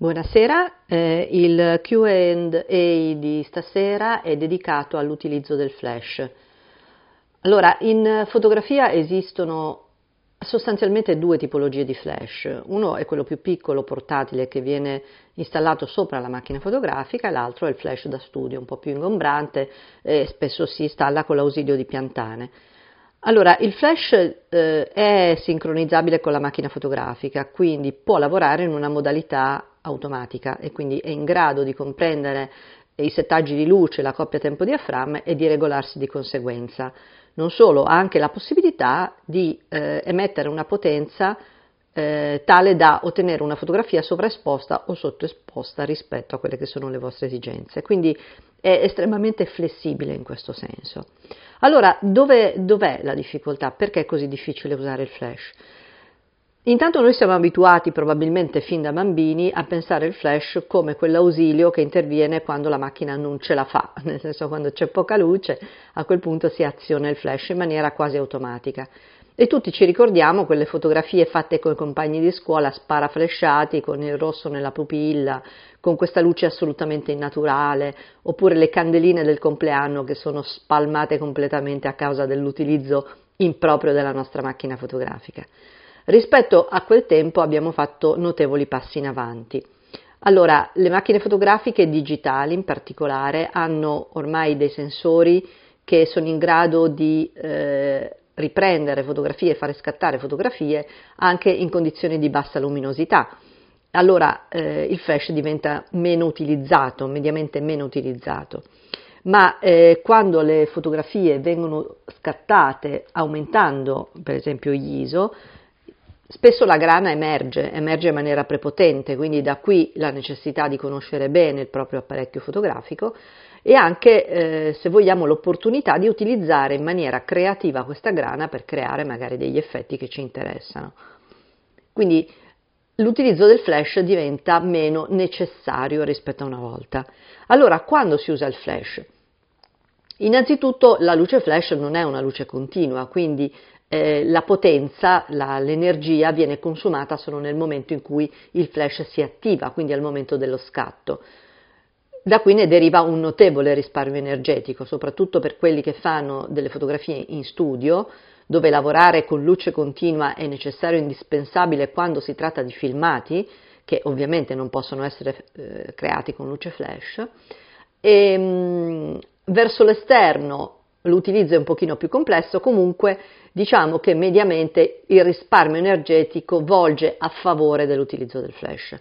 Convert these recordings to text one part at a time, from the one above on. Buonasera, il Q&A di stasera è dedicato all'utilizzo del flash. Allora, in fotografia esistono sostanzialmente due tipologie di flash. Uno è quello più piccolo, portatile, che viene installato sopra la macchina fotografica, e l'altro è il flash da studio, un po' più ingombrante e spesso si installa con l'ausilio di piantane. Allora, il flash è sincronizzabile con la macchina fotografica, quindi può lavorare in una modalità automatica e quindi è in grado di comprendere i settaggi di luce, la coppia tempo-diaframma e di regolarsi di conseguenza. Non solo, ha anche la possibilità di emettere una potenza tale da ottenere una fotografia sovraesposta o sottoesposta rispetto a quelle che sono le vostre esigenze, quindi è estremamente flessibile in questo senso. Allora, dov'è la difficoltà? Perché è così difficile usare il flash? Intanto noi siamo abituati probabilmente fin da bambini a pensare il flash come quell'ausilio che interviene quando la macchina non ce la fa, nel senso quando c'è poca luce, a quel punto si aziona il flash in maniera quasi automatica. E tutti ci ricordiamo quelle fotografie fatte con i compagni di scuola sparaflesciati, con il rosso nella pupilla, con questa luce assolutamente innaturale, oppure le candeline del compleanno che sono spalmate completamente a causa dell'utilizzo improprio della nostra macchina fotografica. Rispetto a quel tempo abbiamo fatto notevoli passi in avanti. Allora, le macchine fotografiche digitali in particolare hanno ormai dei sensori che sono in grado di riprendere fotografie, fare scattare fotografie anche in condizioni di bassa luminosità. Allora il flash diventa meno utilizzato, mediamente meno utilizzato. Ma quando le fotografie vengono scattate aumentando per esempio gli ISO, spesso la grana emerge in maniera prepotente, quindi da qui la necessità di conoscere bene il proprio apparecchio fotografico e anche, se vogliamo, l'opportunità di utilizzare in maniera creativa questa grana per creare magari degli effetti che ci interessano. Quindi l'utilizzo del flash diventa meno necessario rispetto a una volta. Allora, quando si usa il flash? Innanzitutto la luce flash non è una luce continua, quindi la potenza, l'energia viene consumata solo nel momento in cui il flash si attiva, quindi al momento dello scatto. Da qui ne deriva un notevole risparmio energetico, soprattutto per quelli che fanno delle fotografie in studio, dove lavorare con luce continua è necessario e indispensabile quando si tratta di filmati, che ovviamente non possono essere creati con luce flash. E, verso l'esterno l'utilizzo è un pochino più complesso, comunque diciamo che mediamente il risparmio energetico volge a favore dell'utilizzo del flash.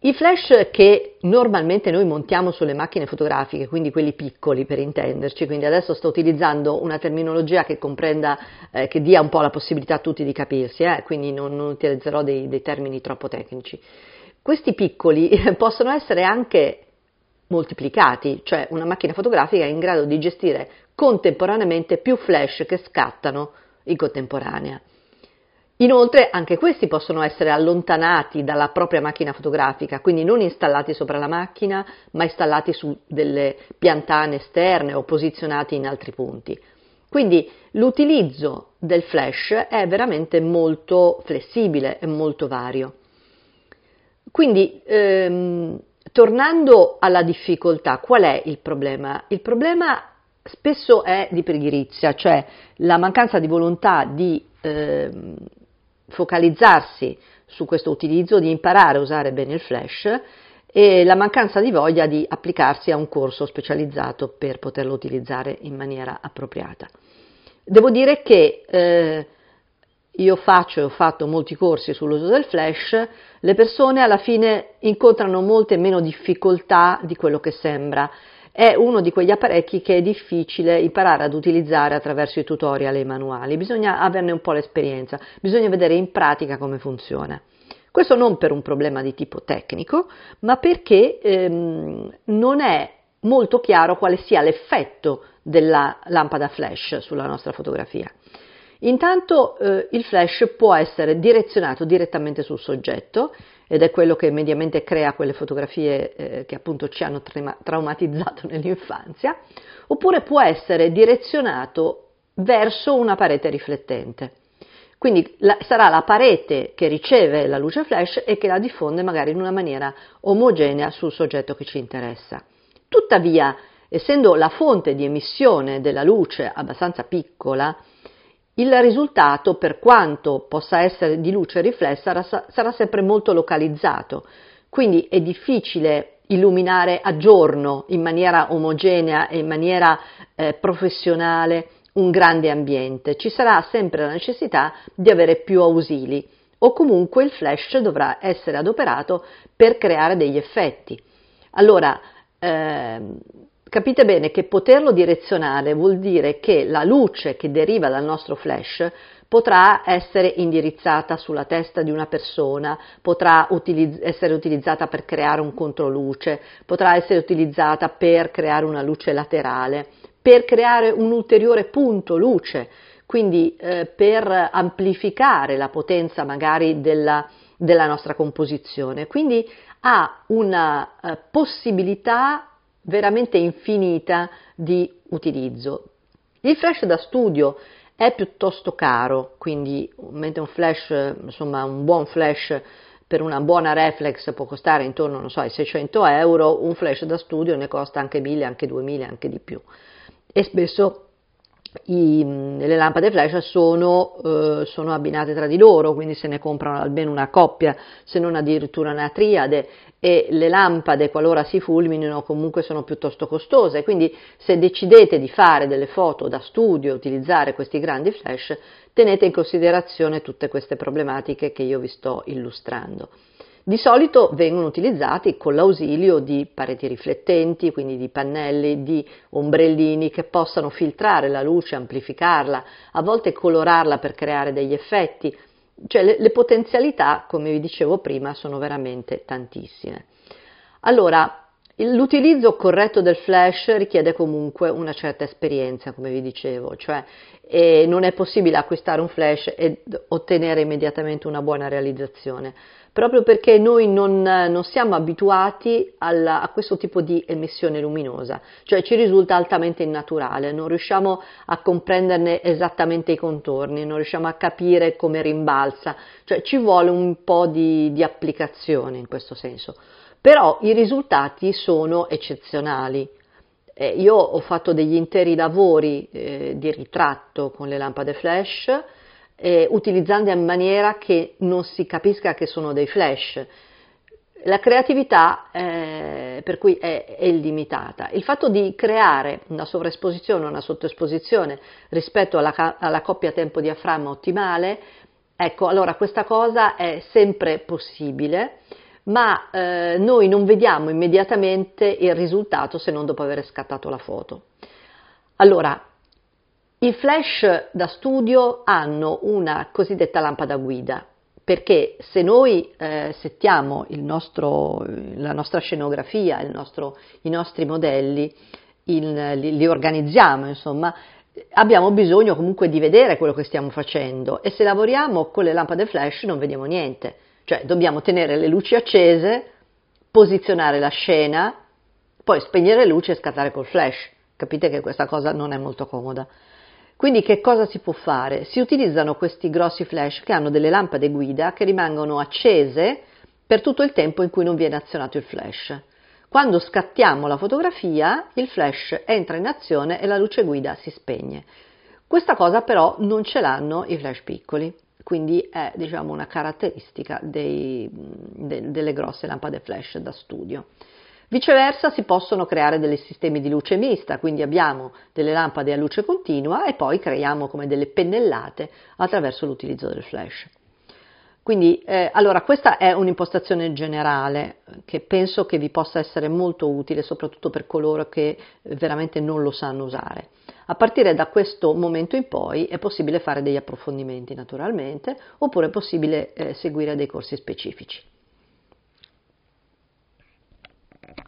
I flash che normalmente noi montiamo sulle macchine fotografiche, quindi quelli piccoli per intenderci, quindi adesso sto utilizzando una terminologia che comprenda, che dia un po' la possibilità a tutti di capirsi, quindi non utilizzerò dei termini troppo tecnici. Questi piccoli possono essere anche moltiplicati, cioè una macchina fotografica è in grado di gestire contemporaneamente più flash che scattano in contemporanea. Inoltre anche questi possono essere allontanati dalla propria macchina fotografica, quindi non installati sopra la macchina, ma installati su delle piantane esterne o posizionati in altri punti. Quindi l'utilizzo del flash è veramente molto flessibile e molto vario. Quindi tornando alla difficoltà, qual è il problema? Il problema spesso è di pigrizia, cioè la mancanza di volontà di focalizzarsi su questo utilizzo, di imparare a usare bene il flash e la mancanza di voglia di applicarsi a un corso specializzato per poterlo utilizzare in maniera appropriata. Devo dire che io faccio e ho fatto molti corsi sull'uso del flash, le persone alla fine incontrano molte meno difficoltà di quello che sembra. È uno di quegli apparecchi che è difficile imparare ad utilizzare attraverso i tutorial e i manuali, bisogna averne un po' l'esperienza, bisogna vedere in pratica come funziona. Questo non per un problema di tipo tecnico, ma perché non è molto chiaro quale sia l'effetto della lampada flash sulla nostra fotografia. Intanto il flash può essere direzionato direttamente sul soggetto ed è quello che mediamente crea quelle fotografie che appunto ci hanno traumatizzato nell'infanzia, oppure può essere direzionato verso una parete riflettente. Quindi sarà la parete che riceve la luce flash e che la diffonde magari in una maniera omogenea sul soggetto che ci interessa. Tuttavia, essendo la fonte di emissione della luce abbastanza piccola, il risultato, per quanto possa essere di luce riflessa, sarà sempre molto localizzato, quindi è difficile illuminare a giorno in maniera omogenea e in maniera professionale un grande ambiente. Ci sarà sempre la necessità di avere più ausili o comunque il flash dovrà essere adoperato per creare degli effetti. Allora, capite bene che poterlo direzionare vuol dire che la luce che deriva dal nostro flash potrà essere indirizzata sulla testa di una persona, potrà essere utilizzata per creare un controluce, potrà essere utilizzata per creare una luce laterale, per creare un ulteriore punto luce, quindi per amplificare la potenza magari della nostra composizione. Quindi ha una possibilità veramente infinita di utilizzo. Il flash da studio è piuttosto caro, quindi mentre un flash, insomma un buon flash per una buona reflex può costare intorno, non so, ai 600 euro, un flash da studio ne costa anche 1000, anche 2000, anche di più. E spesso le lampade flash sono abbinate tra di loro, quindi se ne comprano almeno una coppia, se non addirittura una triade, e le lampade, qualora si fulminino, comunque sono piuttosto costose, quindi se decidete di fare delle foto da studio e utilizzare questi grandi flash, tenete in considerazione tutte queste problematiche che io vi sto illustrando. Di solito vengono utilizzati con l'ausilio di pareti riflettenti, quindi di pannelli, di ombrellini che possano filtrare la luce, amplificarla, a volte colorarla per creare degli effetti. Cioè le potenzialità, come vi dicevo prima, sono veramente tantissime. Allora, l'utilizzo corretto del flash richiede comunque una certa esperienza, come vi dicevo, cioè non è possibile acquistare un flash e ottenere immediatamente una buona realizzazione, proprio perché noi non siamo abituati a questo tipo di emissione luminosa, cioè ci risulta altamente innaturale, non riusciamo a comprenderne esattamente i contorni, non riusciamo a capire come rimbalza, cioè ci vuole un po' di applicazione in questo senso. Però i risultati sono eccezionali. Io ho fatto degli interi lavori di ritratto con le lampade flash, utilizzando in maniera che non si capisca che sono dei flash. La creatività per cui è illimitata. Il fatto di creare una sovraesposizione o una sottoesposizione rispetto alla coppia tempo diaframma ottimale, ecco, allora questa cosa è sempre possibile, ma noi non vediamo immediatamente il risultato se non dopo aver scattato la foto. Allora, i flash da studio hanno una cosiddetta lampada guida, perché se noi settiamo la nostra scenografia, i nostri modelli, li organizziamo, insomma, abbiamo bisogno comunque di vedere quello che stiamo facendo, e se lavoriamo con le lampade flash non vediamo niente, cioè dobbiamo tenere le luci accese, posizionare la scena, poi spegnere le luci e scattare col flash. Capite che questa cosa non è molto comoda. Quindi che cosa si può fare? Si utilizzano questi grossi flash che hanno delle lampade guida che rimangono accese per tutto il tempo in cui non viene azionato il flash. Quando scattiamo la fotografia, il flash entra in azione e la luce guida si spegne. Questa cosa però non ce l'hanno i flash piccoli, quindi è, diciamo, una caratteristica delle grosse lampade flash da studio. Viceversa, si possono creare dei sistemi di luce mista, quindi abbiamo delle lampade a luce continua e poi creiamo come delle pennellate attraverso l'utilizzo del flash. Quindi, allora, questa è un'impostazione generale che penso che vi possa essere molto utile, soprattutto per coloro che veramente non lo sanno usare. A partire da questo momento in poi è possibile fare degli approfondimenti naturalmente, oppure è possibile seguire dei corsi specifici.